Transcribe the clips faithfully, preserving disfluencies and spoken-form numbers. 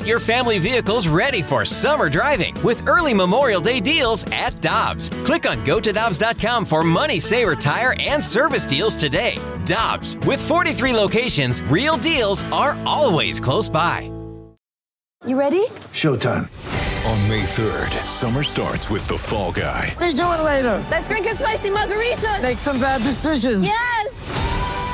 Get your family vehicles ready for summer driving with early Memorial Day deals at Dobbs. Click on Go To Dobbs dot com for money, saver, tire, and service deals today. Dobbs, with forty-three locations, real deals are always close by. You ready? Showtime. On May third, summer starts with The Fall Guy. What are you doing later? Let's drink a spicy margarita. Make some bad decisions. Yes!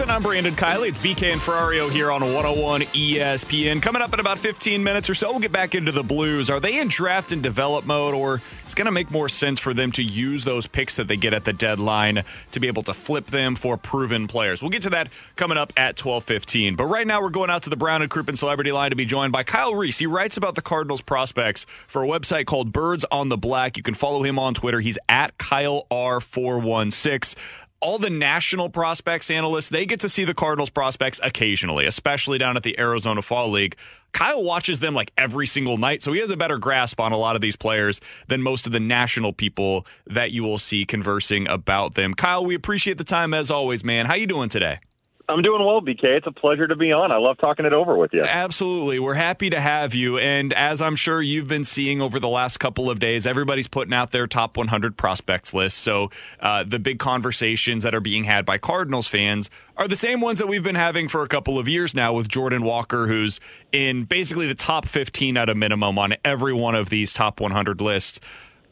And I'm Brandon Kiley. It's B K and Ferrario here on one oh one E S P N. Coming up in about fifteen minutes or so, we'll get back into the Blues. Are they in draft and develop mode, or it's going to make more sense for them to use those picks that they get at the deadline to be able to flip them for proven players? We'll get to that coming up at twelve fifteen. But right now, we're going out to the Brown and Crouppen Celebrity Line to be joined by Kyle Reese. He writes about the Cardinals prospects for a website called Birds on the Black. You can follow him on Twitter. He's at Kyle R four one six. All the national prospects analysts, they get to see the Cardinals prospects occasionally, especially down at the Arizona Fall League. Kyle watches them like every single night, so he has a better grasp on a lot of these players than most of the national people that you will see conversing about them. Kyle, we appreciate the time as always, man. How you doing today? I'm doing well, B K. It's a pleasure to be on. I love talking it over with you. Absolutely. We're happy to have you. And as I'm sure you've been seeing over the last couple of days, everybody's putting out their top one hundred prospects list. So uh, the big conversations that are being had by Cardinals fans are the same ones that we've been having for a couple of years now with Jordan Walker, who's in basically the top fifteen at a minimum on every one of these top one hundred lists.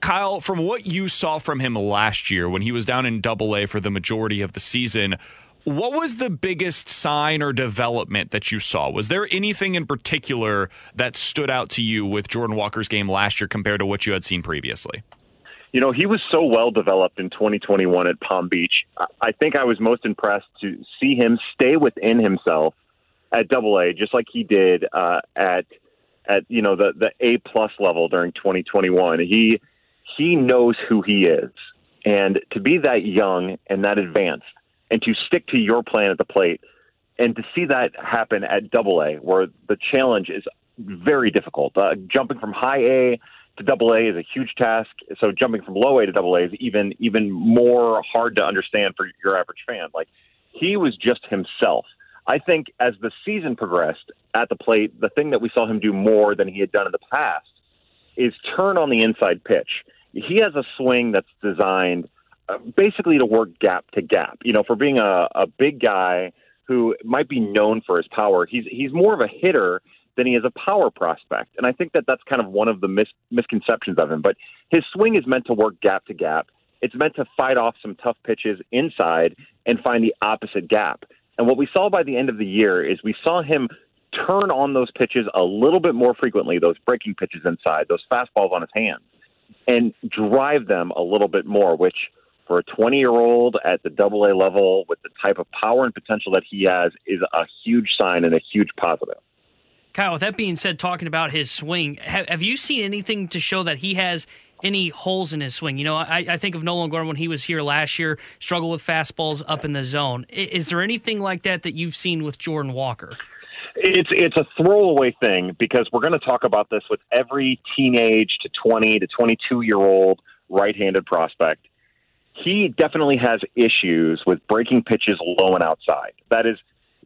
Kyle, from what you saw from him last year when he was down in double A for the majority of the season, what was the biggest sign or development that you saw? Was there anything in particular that stood out to you with Jordan Walker's game last year compared to what you had seen previously? You know, he was so well developed in twenty twenty-one at Palm Beach. I think I was most impressed to see him stay within himself at double A, just like he did uh, at, at you know, the, the A-plus level during twenty twenty-one. He, he knows who he is. And to be that young and that advanced, and to stick to your plan at the plate, and to see that happen at double A, where the challenge is very difficult. Uh, jumping from high A to double A is a huge task. So jumping from low A to double A is even even more hard to understand for your average fan. Like, he was just himself. I think as the season progressed at the plate, the thing that we saw him do more than he had done in the past is turn on the inside pitch. He has a swing that's designed basically to work gap to gap. You know, for being a, a big guy who might be known for his power, he's he's more of a hitter than he is a power prospect. And I think that that's kind of one of the mis, misconceptions of him. But his swing is meant to work gap to gap. It's meant to fight off some tough pitches inside and find the opposite gap. And what we saw by the end of the year is we saw him turn on those pitches a little bit more frequently, those breaking pitches inside, those fastballs on his hands, and drive them a little bit more, which for a twenty-year-old at the double A level with the type of power and potential that he has is a huge sign and a huge positive. Kyle, with that being said, talking about his swing, have, have you seen anything to show that he has any holes in his swing? You know, I, I think of Nolan Gorman when he was here last year, struggled with fastballs up in the zone. Is, is there anything like that that you've seen with Jordan Walker? It's it's a throwaway thing because we're going to talk about this with every teenage to twenty to twenty-two-year-old right-handed prospect. He definitely has issues with breaking pitches low and outside. That is,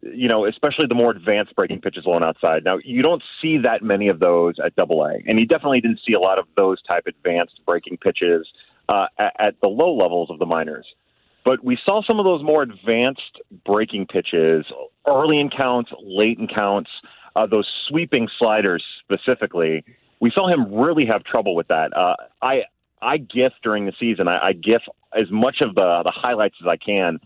you know, especially the more advanced breaking pitches low and outside. Now, you don't see that many of those at double A, and he definitely didn't see a lot of those type advanced breaking pitches uh, at, at the low levels of the minors. But we saw some of those more advanced breaking pitches early in counts, late in counts, uh, those sweeping sliders specifically. We saw him really have trouble with that. Uh, I I GIF during the season. I, I GIF as much of the, the highlights as I can.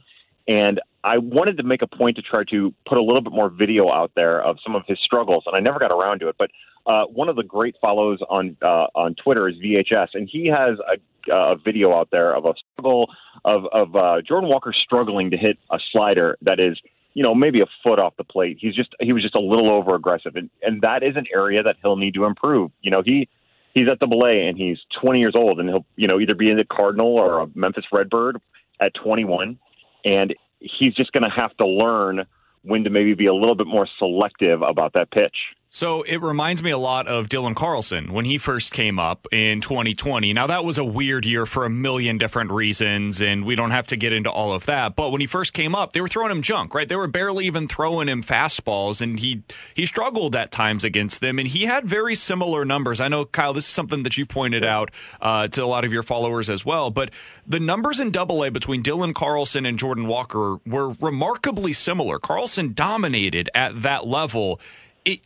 And I wanted to make a point to try to put a little bit more video out there of some of his struggles, and I never got around to it. But uh, one of the great follows on uh, on Twitter is V H S, and he has a, a video out there of a struggle of, of uh, Jordan Walker struggling to hit a slider that is you know, maybe a foot off the plate. He's just, he was just a little over aggressive. And, and that is an area that he'll need to improve. You know, he, he's at double A and he's twenty years old, and he'll, you know, either be in the Cardinal or a Memphis Redbird at twenty-one. And he's just going to have to learn when to maybe be a little bit more selective about that pitch. So it reminds me a lot of Dylan Carlson when he first came up in twenty twenty. Now, that was a weird year for a million different reasons, and we don't have to get into all of that. But when he first came up, they were throwing him junk, right? They were barely even throwing him fastballs, and he he struggled at times against them. And he had very similar numbers. I know, Kyle, this is something that you pointed out uh, to a lot of your followers as well. But the numbers in Double A between Dylan Carlson and Jordan Walker were remarkably similar. Carlson dominated at that level. It,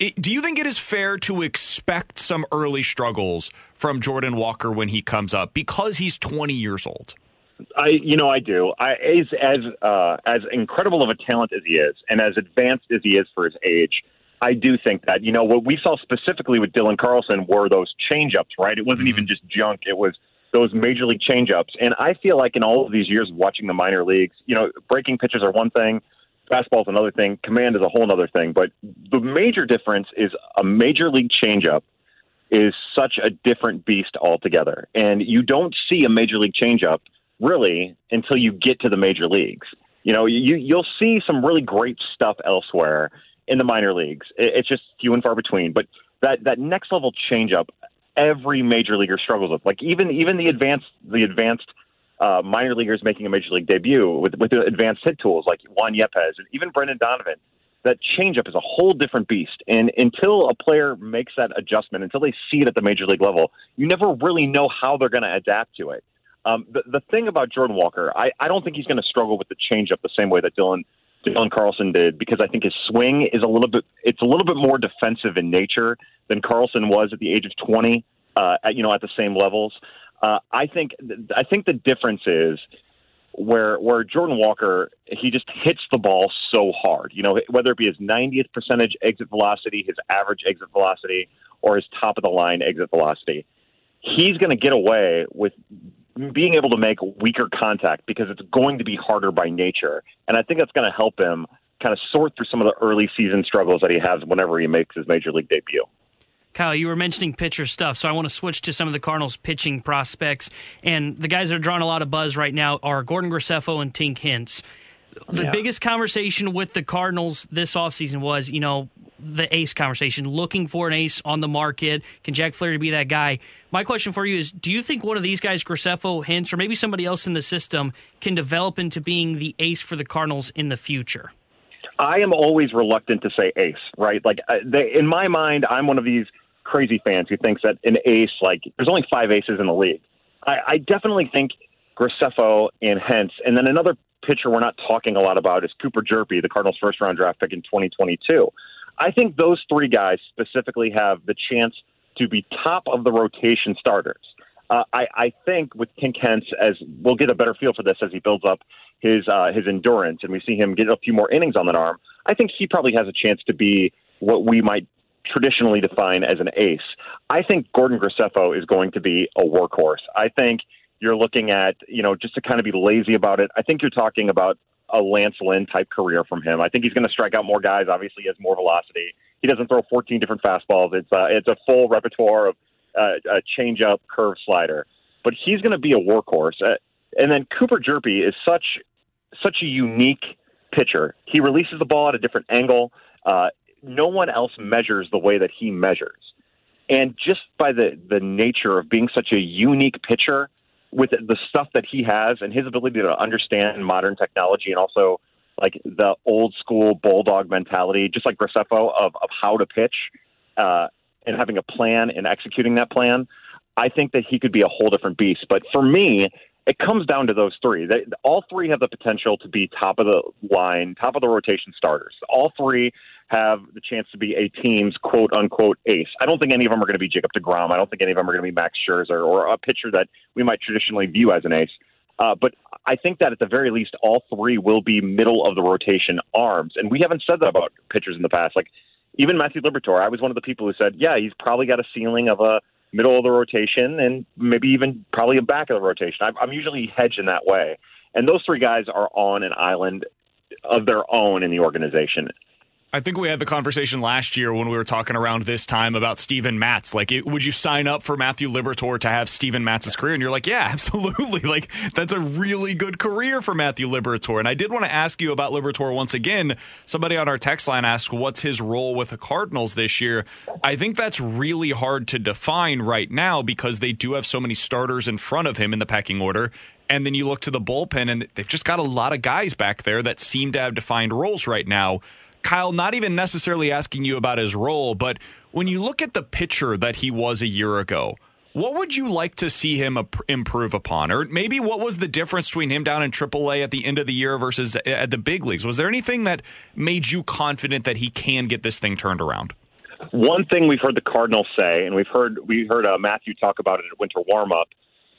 it, do you think it is fair to expect some early struggles from Jordan Walker when he comes up because he's twenty years old? I, you know, I do. I, as as uh, as incredible of a talent as he is, and as advanced as he is for his age, I do think that, you know, what we saw specifically with Dylan Carlson were those changeups, right? It wasn't mm-hmm. even just junk; it was those major league changeups. And I feel like in all of these years watching the minor leagues, you know, breaking pitches are one thing. Fastball is another thing. Command is a whole other thing. But the major difference is a major league changeup is such a different beast altogether. And you don't see a major league changeup really until you get to the major leagues. You know, you, you'll see some really great stuff elsewhere in the minor leagues. It, it's just few and far between. But that, that next level changeup, every major leaguer struggles with. Like even even the advanced the advanced. Uh, minor leaguers making a major league debut with, with the advanced hit tools like Juan Yepez and even Brendan Donovan, that changeup is a whole different beast. And until a player makes that adjustment, until they see it at the major league level, you never really know how they're going to adapt to it. Um, the, the thing about Jordan Walker, I, I don't think he's going to struggle with the changeup the same way that Dylan Dylan Carlson did, because I think his swing is a little bit it's a little bit more defensive in nature than Carlson was at the age of twenty. Uh, at, you know, at the same levels. Uh, I think I think the difference is where where Jordan Walker, he just hits the ball so hard, you know, whether it be his ninetieth percentage exit velocity, his average exit velocity, or his top of the line exit velocity. He's going to get away with being able to make weaker contact because it's going to be harder by nature. And I think that's going to help him kind of sort through some of the early season struggles that he has whenever he makes his major league debut. Kyle, you were mentioning pitcher stuff, so I want to switch to some of the Cardinals' pitching prospects. And the guys that are drawing a lot of buzz right now are Gordon Graceffo and Tink Hintz. The yeah. biggest conversation with the Cardinals this offseason was, you know, the ace conversation, looking for an ace on the market. Can Jack Flaherty be that guy? My question for you is, do you think one of these guys, Graceffo, Hintz, or maybe somebody else in the system, can develop into being the ace for the Cardinals in the future? I am always reluctant to say ace, right? Like, they, in my mind, I'm one of these crazy fans who thinks that an ace, like, there's only five aces in the league. I, I definitely think Graceffo and Hintz, and then another pitcher we're not talking a lot about is Cooper Jerby, the Cardinals' first-round draft pick in twenty twenty-two. I think those three guys specifically have the chance to be top-of-the-rotation starters. Uh, I, I think with Tink Hintz, as we'll get a better feel for this as he builds up his uh, his endurance and we see him get a few more innings on that arm, I think he probably has a chance to be what we might traditionally define as an ace. I think Gordon Graceffo is going to be a workhorse. I think you're looking at, you know, just to kind of be lazy about it, I think you're talking about a Lance Lynn type career from him. I think he's going to strike out more guys. Obviously, he has more velocity. He doesn't throw fourteen different fastballs. It's uh, it's a full repertoire of uh, a change-up, curve, slider. But he's going to be a workhorse. Uh, and then Cooper Jerby is such such a unique pitcher. He releases the ball at a different angle. Uh, no one else measures the way that he measures. And just by the, the nature of being such a unique pitcher with the stuff that he has and his ability to understand modern technology and also like the old school bulldog mentality, just like Graceffo, of, of how to pitch uh, and having a plan and executing that plan, I think that he could be a whole different beast. But for me, it comes down to those three. They, all three have the potential to be top of the line, top of the rotation starters. All three have the chance to be a team's quote-unquote ace. I don't think any of them are going to be Jacob DeGrom. I don't think any of them are going to be Max Scherzer or a pitcher that we might traditionally view as an ace. Uh, but I think that at the very least, all three will be middle-of-the-rotation arms. And we haven't said that about pitchers in the past. Like, even Matthew Liberatore, I was one of the people who said, yeah, he's probably got a ceiling of a middle of the rotation and maybe even probably a back of the rotation. I'm usually hedged in that way. And those three guys are on an island of their own in the organization. I think we had the conversation last year when we were talking around this time about Steven Matz. Like, it, would you sign up for Matthew Liberatore to have Steven Matz's career? And you're like, yeah, absolutely. Like, that's a really good career for Matthew Liberatore. And I did want to ask you about Liberatore once again. Somebody on our text line asked, what's his role with the Cardinals this year? I think that's really hard to define right now because they do have so many starters in front of him in the pecking order. And then you look to the bullpen, and they've just got a lot of guys back there that seem to have defined roles right now. Kyle, not even necessarily asking you about his role, but when you look at the pitcher that he was a year ago, what would you like to see him improve upon? Or maybe what was the difference between him down in triple A at the end of the year versus at the big leagues? Was there anything that made you confident that he can get this thing turned around? One thing we've heard the Cardinals say, and we've heard we heard uh, Matthew talk about it at winter warm-up,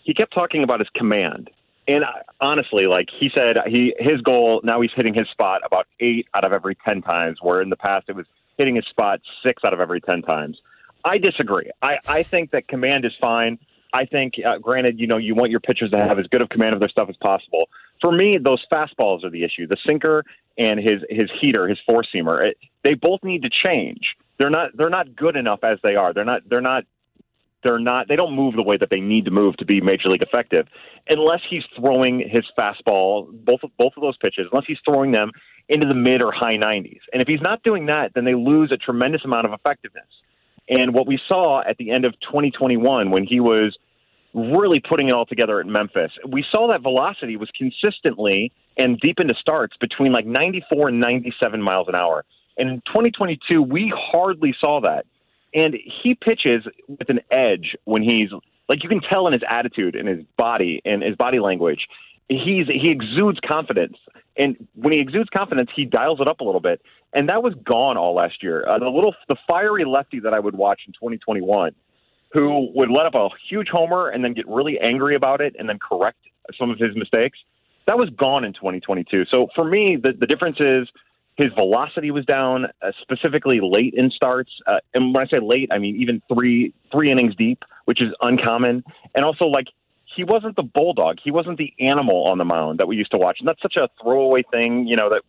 he kept talking about his command. And honestly, like he said, he his goal, now he's hitting his spot about eight out of every ten times, where in the past it was hitting his spot six out of every ten times. I disagree. I, I think that command is fine. I think, uh, granted, you know, you want your pitchers to have as good of command of their stuff as possible. For me, those fastballs are the issue. The sinker and his his heater, his four-seamer, it, they both need to change. They're not they're not good enough as they are. They're not they're not. They're not, they don't move the way that they need to move to be major league effective unless he's throwing his fastball, both of, both of those pitches, unless he's throwing them into the mid or high nineties. And if he's not doing that, then they lose a tremendous amount of effectiveness. And what we saw at the end of twenty twenty-one, when he was really putting it all together at Memphis, we saw that velocity was consistently and deep into starts between like ninety-four and ninety-seven miles an hour. And in twenty twenty-two, we hardly saw that. And he pitches with an edge when he's like, you can tell in his attitude and his body and his body language. He's he exudes confidence. And when he exudes confidence, he dials it up a little bit. And that was gone all last year. Uh, the little the fiery lefty that I would watch in twenty twenty-one, who would let up a huge homer and then get really angry about it and then correct some of his mistakes, that was gone in twenty twenty-two. So for me, the, the difference is, his velocity was down, uh, specifically late in starts. Uh, and when I say late, I mean even three three innings deep, which is uncommon. And also, like, he wasn't the bulldog. He wasn't the animal on the mound that we used to watch. And that's such a throwaway thing, you know, that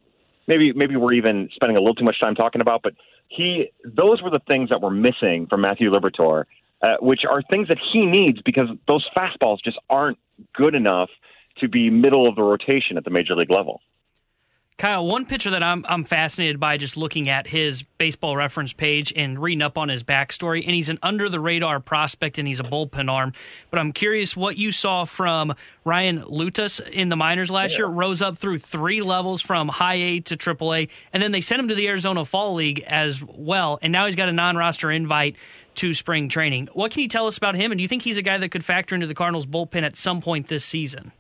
maybe maybe we're even spending a little too much time talking about. But he those were the things that were missing from Matthew Liberatore, uh, which are things that he needs because those fastballs just aren't good enough to be middle of the rotation at the major league level. Kyle, one pitcher that I'm I'm fascinated by just looking at his baseball reference page and reading up on his backstory, and he's an under-the-radar prospect, and he's a bullpen arm. But I'm curious what you saw from Ryan Loutos in the minors last yeah. year. Rose up through three levels from high A to triple A, and then they sent him to the Arizona Fall League as well, and now he's got a non-roster invite to spring training. What can you tell us about him, and do you think he's a guy that could factor into the Cardinals' bullpen at some point this season?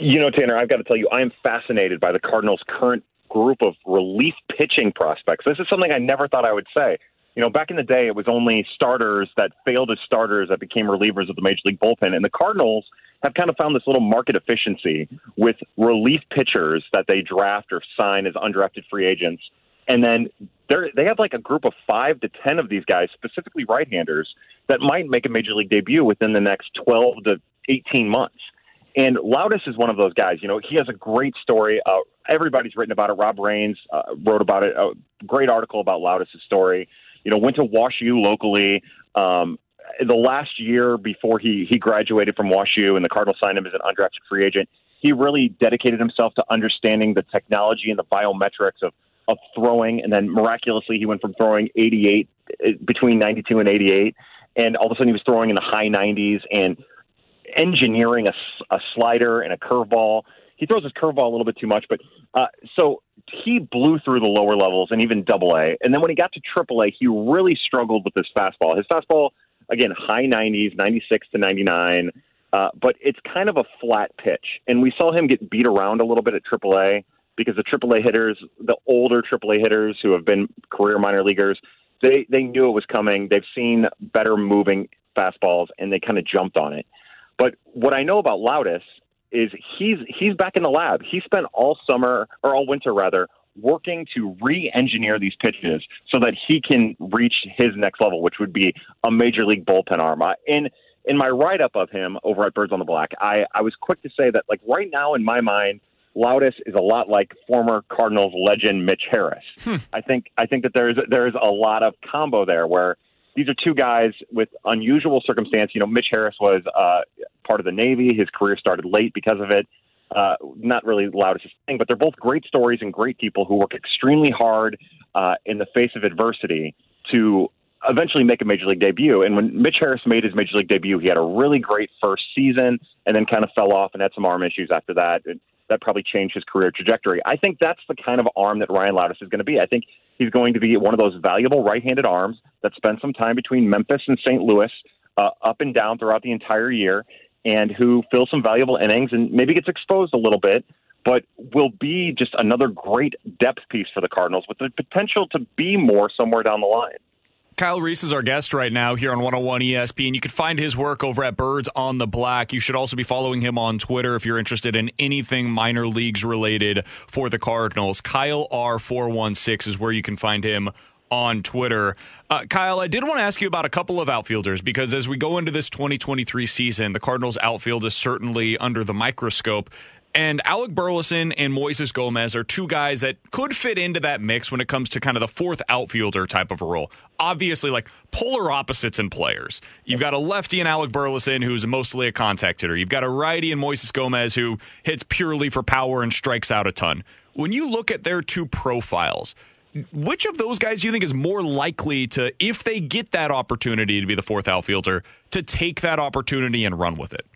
You know, Tanner, I've got to tell you, I am fascinated by the Cardinals' current group of relief pitching prospects. This is something I never thought I would say. You know, back in the day, it was only starters that failed as starters that became relievers of the major league bullpen. And the Cardinals have kind of found this little market efficiency with relief pitchers that they draft or sign as undrafted free agents. And then they're, they have like a group of five to ten of these guys, specifically right-handers, that might make a major league debut within the next twelve to eighteen months. And Loutos is one of those guys. You know, he has a great story. Uh, everybody's written about it. Rob Raines uh, wrote about it. A great article about Loutos' story. You know, went to WashU locally. Um, the last year before he, he graduated from WashU and the Cardinals signed him as an undrafted free agent, he really dedicated himself to understanding the technology and the biometrics of, of throwing. And then miraculously, he went from throwing eighty-eight, between ninety-two and eighty-eight. And all of a sudden he was throwing in the high nineties and engineering a, a slider and a curveball. He throws his curveball a little bit too much, but uh, so he blew through the lower levels and even double A. And then when he got to triple A, he really struggled with his fastball. His fastball, again, high nineties, ninety-six to ninety-nine, uh, but it's kind of a flat pitch. And we saw him get beat around a little bit at triple A because the triple A hitters, the older triple A hitters who have been career minor leaguers, they, they knew it was coming. They've seen better moving fastballs, and they kind of jumped on it. But what I know about Loutos is he's he's back in the lab. He spent all summer, or all winter rather, working to re-engineer these pitches so that he can reach his next level, which would be a major league bullpen arm. In in my write-up of him over at Birds on the Black, I, I was quick to say that, like, right now in my mind, Loutos is a lot like former Cardinals legend Mitch Harris. Hmm. I think I think that there is there is a lot of combo there where these are two guys with unusual circumstance. You know, Mitch Harris was uh, part of the Navy. His career started late because of it. Uh, not really Loutos' thing, but they're both great stories and great people who work extremely hard uh, in the face of adversity to eventually make a major league debut. And when Mitch Harris made his major league debut, he had a really great first season and then kind of fell off and had some arm issues after that. And that probably changed his career trajectory. I think that's the kind of arm that Ryan Loutos is going to be. I think he's going to be one of those valuable right-handed arms that spends some time between Memphis and Saint Louis, uh, up and down throughout the entire year, and who fills some valuable innings and maybe gets exposed a little bit, but will be just another great depth piece for the Cardinals with the potential to be more somewhere down the line. Kyle Reese is our guest right now here on one oh one E S P N. You can find his work over at Birds on the Black. You should also be following him on Twitter if you're interested in anything minor leagues related for the Cardinals. Kyle R four one six is where you can find him on Twitter. Uh, Kyle, I did want to ask you about a couple of outfielders, because as we go into this twenty twenty-three season, the Cardinals outfield is certainly under the microscope. And Alec Burleson and Moises Gomez are two guys that could fit into that mix when it comes to kind of the fourth outfielder type of a role. Obviously, like, polar opposites in players. You've got a lefty in Alec Burleson who's mostly a contact hitter. You've got a righty in Moises Gomez who hits purely for power and strikes out a ton. When you look at their two profiles, which of those guys do you think is more likely to, if they get that opportunity to be the fourth outfielder, to take that opportunity and run with it?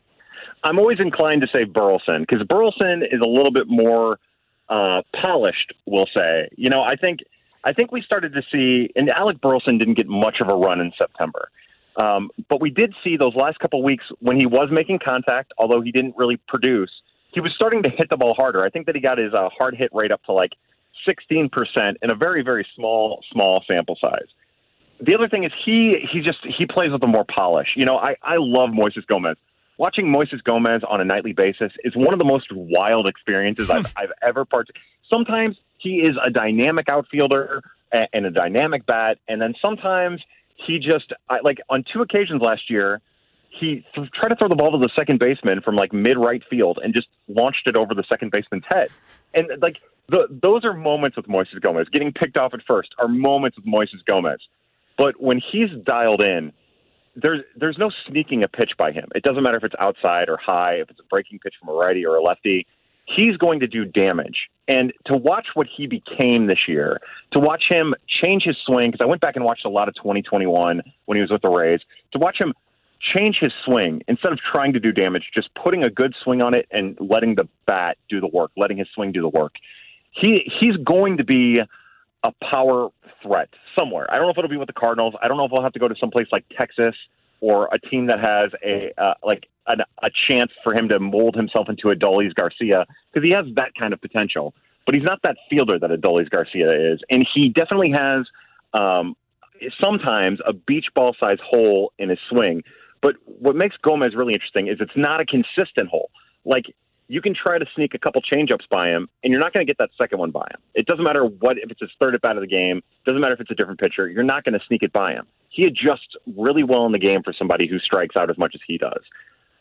I'm always inclined to say Burleson, because Burleson is a little bit more uh, polished, we'll say. You know, I think I think we started to see, and Alec Burleson didn't get much of a run in September, um, but we did see those last couple of weeks when he was making contact, although he didn't really produce, he was starting to hit the ball harder. I think that he got his uh, hard hit rate up to like sixteen percent in a very, very small, small sample size. The other thing is he he just he plays with a more polish. You know, I, I love Moises Gomez. Watching Moises Gomez on a nightly basis is one of the most wild experiences I've, I've ever part. Sometimes he is a dynamic outfielder and a dynamic bat, and then sometimes he just – like on two occasions last year, he th- tried to throw the ball to the second baseman from like mid-right field and just launched it over the second baseman's head. And like the, those are moments with Moises Gomez. Getting picked off at first are moments with Moises Gomez. But when he's dialed in, There's there's no sneaking a pitch by him. It doesn't matter if it's outside or high, if it's a breaking pitch from a righty or a lefty. He's going to do damage. And to watch what he became this year, to watch him change his swing, because I went back and watched a lot of twenty twenty-one when he was with the Rays, to watch him change his swing instead of trying to do damage, just putting a good swing on it and letting the bat do the work, letting his swing do the work. He he's going to be a power threat somewhere. I don't know if it'll be with the Cardinals. I don't know if we'll have to go to someplace like Texas or a team that has a uh, like an, a chance for him to mold himself into Adolis Garcia, because he has that kind of potential. But he's not that fielder that Adolis Garcia is, and he definitely has um, sometimes a beach ball size hole in his swing. But what makes Gomez really interesting is it's not a consistent hole. Like, you can try to sneak a couple changeups by him, and you're not going to get that second one by him. It doesn't matter what if it's his third at-bat of the game. Doesn't matter if it's a different pitcher. You're not going to sneak it by him. He adjusts really well in the game for somebody who strikes out as much as he does.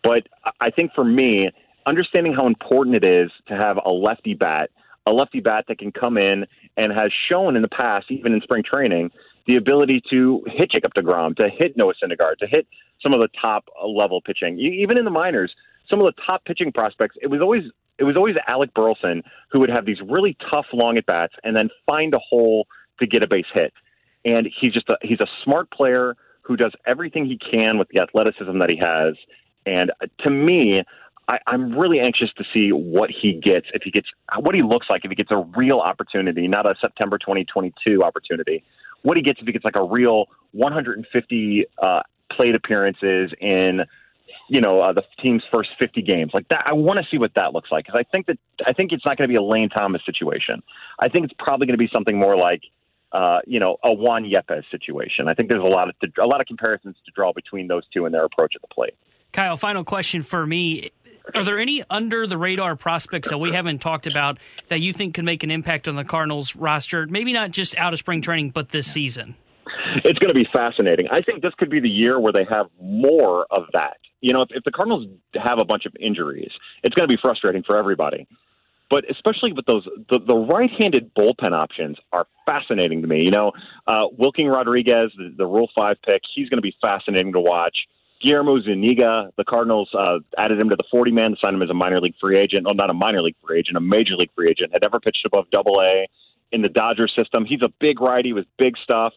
But I think for me, understanding how important it is to have a lefty bat, a lefty bat that can come in and has shown in the past, even in spring training, the ability to hit Jacob DeGrom, to hit Noah Syndergaard, to hit some of the top-level pitching, even in the minors. Some of the top pitching prospects, it was always it was always Alec Burleson who would have these really tough long at bats and then find a hole to get a base hit. And he's just a, he's a smart player who does everything he can with the athleticism that he has. And to me, I, I'm really anxious to see what he gets if he gets what he looks like if he gets a real opportunity, not a September twenty twenty-two opportunity. What he gets if he gets like a real one hundred fifty uh, plate appearances in, you know, uh, the team's first fifty games like that. I want to see what that looks like, because I think that I think it's not going to be a Lane Thomas situation. I think it's probably going to be something more like, uh, you know, a Juan Yepez situation. I think there's a lot of a lot of comparisons to draw between those two and their approach at the plate. Kyle, final question for me: are there any under the radar prospects that we haven't talked about that you think could make an impact on the Cardinals roster? Maybe not just out of spring training, but this season. It's going to be fascinating. I think this could be the year where they have more of that. You know, if, if the Cardinals have a bunch of injuries, it's going to be frustrating for everybody. But especially with those, the, the right-handed bullpen options are fascinating to me. You know, uh, Wilking Rodriguez, the, the Rule five pick, he's going to be fascinating to watch. Guillermo Zuniga, the Cardinals uh, added him to the forty-man, signed him as a minor league free agent. Oh, not a minor league free agent, a major league free agent. Had never pitched above Double A in the Dodger system. He's a big righty with big stuff.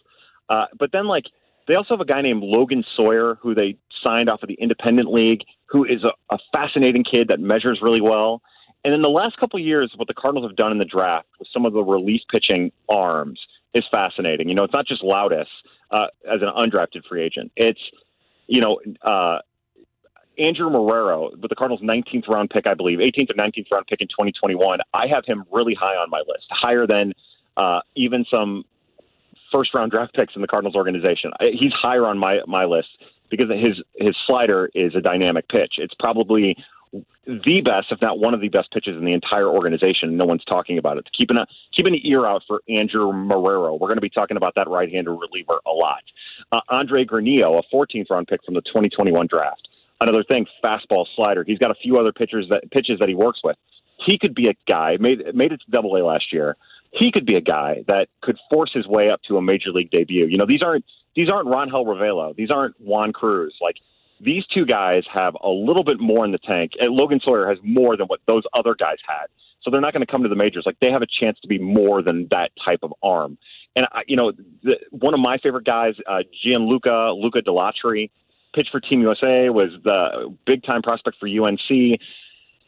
Uh, but then, like, they also have a guy named Logan Sawyer, who they signed off of the Independent League, who is a, a fascinating kid that measures really well. And then the last couple of years, what the Cardinals have done in the draft with some of the relief pitching arms is fascinating. You know, it's not just Loutos uh, as an undrafted free agent. It's, you know, uh, Andrew Marrero, with the Cardinals' nineteenth round pick, I believe, eighteenth or nineteenth round pick in twenty twenty-one. I have him really high on my list, higher than uh, even some first-round draft picks in the Cardinals organization. He's higher on my, my list because his his slider is a dynamic pitch. It's probably the best, if not one of the best pitches in the entire organization. No one's talking about it. Keep an, keep an ear out for Andrew Marrero. We're going to be talking about that right-hander reliever a lot. Uh, Andre Granillo, a fourteenth-round pick from the twenty twenty-one draft. Another thing, fastball slider. He's got a few other pitchers that, pitches that he works with. He could be a guy, made, made it to Double A last year. He could be a guy that could force his way up to a major league debut. You know, these aren't these aren't Rangel Ravelo. These aren't Juan Cruz. Like, these two guys have a little bit more in the tank. And Logan Sawyer has more than what those other guys had. So they're not going to come to the majors. Like, they have a chance to be more than that type of arm. And, I, you know, the, one of my favorite guys, uh, Gianluca Luca Delatri, pitched for Team U S A, was the big-time prospect for U N C.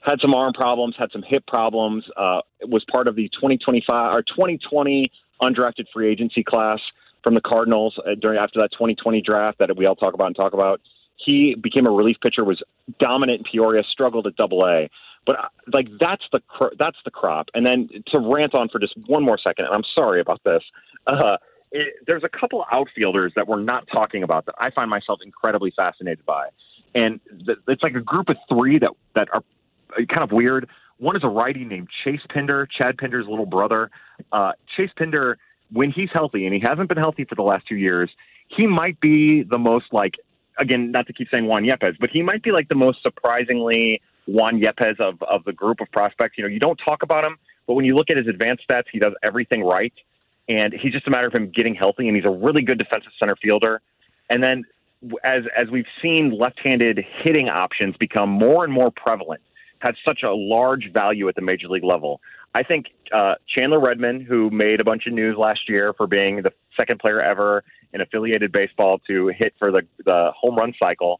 Had some arm problems, had some hip problems, uh, was part of the twenty twenty-five or twenty twenty undrafted free agency class from the Cardinals uh, during after that twenty twenty draft that we all talk about and talk about. He became a relief pitcher, was dominant in Peoria, struggled at Double A. But uh, like that's the cr- that's the crop. And then to rant on for just one more second, and I'm sorry about this. Uh, it, there's a couple outfielders that we're not talking about that I find myself incredibly fascinated by, and th- it's like a group of three that that are kind of weird. One is a righty named Chase Pinder, Chad Pinder's little brother. Uh, Chase Pinder, when he's healthy, and he hasn't been healthy for the last two years, he might be the most, like, again, not to keep saying Juan Yepez, but he might be like the most surprisingly Juan Yepez of, of the group of prospects. You know, you don't talk about him, but when you look at his advanced stats, he does everything right. And he's just a matter of him getting healthy, and he's a really good defensive center fielder. And then as as we've seen, left-handed hitting options become more and more prevalent, had such a large value at the major league level. I think uh, Chandler Redmond, who made a bunch of news last year for being the second player ever in affiliated baseball to hit for the, the home run cycle,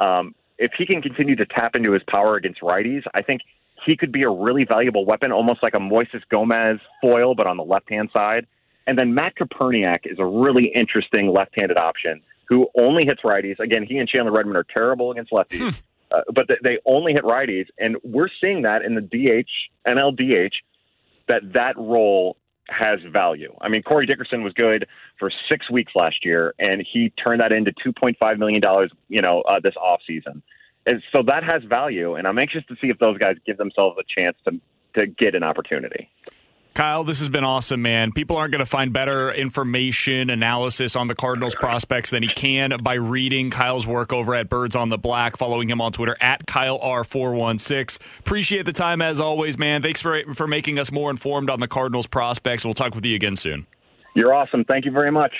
um, if he can continue to tap into his power against righties, I think he could be a really valuable weapon, almost like a Moises Gomez foil, but on the left-hand side. And then Matt Koperniak is a really interesting left-handed option who only hits righties. Again, he and Chandler Redmond are terrible against lefties. Hmm. Uh, but they only hit righties, and we're seeing that in the D H, N L D H, that that role has value. I mean, Corey Dickerson was good for six weeks last year, and he turned that into two point five million dollars, you know, uh, this offseason. And so that has value, and I'm anxious to see if those guys give themselves a chance to to get an opportunity. Kyle, this has been awesome, man. People aren't going to find better information, analysis on the Cardinals prospects than he can by reading Kyle's work over at Birds on the Black, following him on Twitter at Kyle R four one six. Appreciate the time as always, man. Thanks for, for making us more informed on the Cardinals prospects. We'll talk with you again soon. You're awesome. Thank you very much.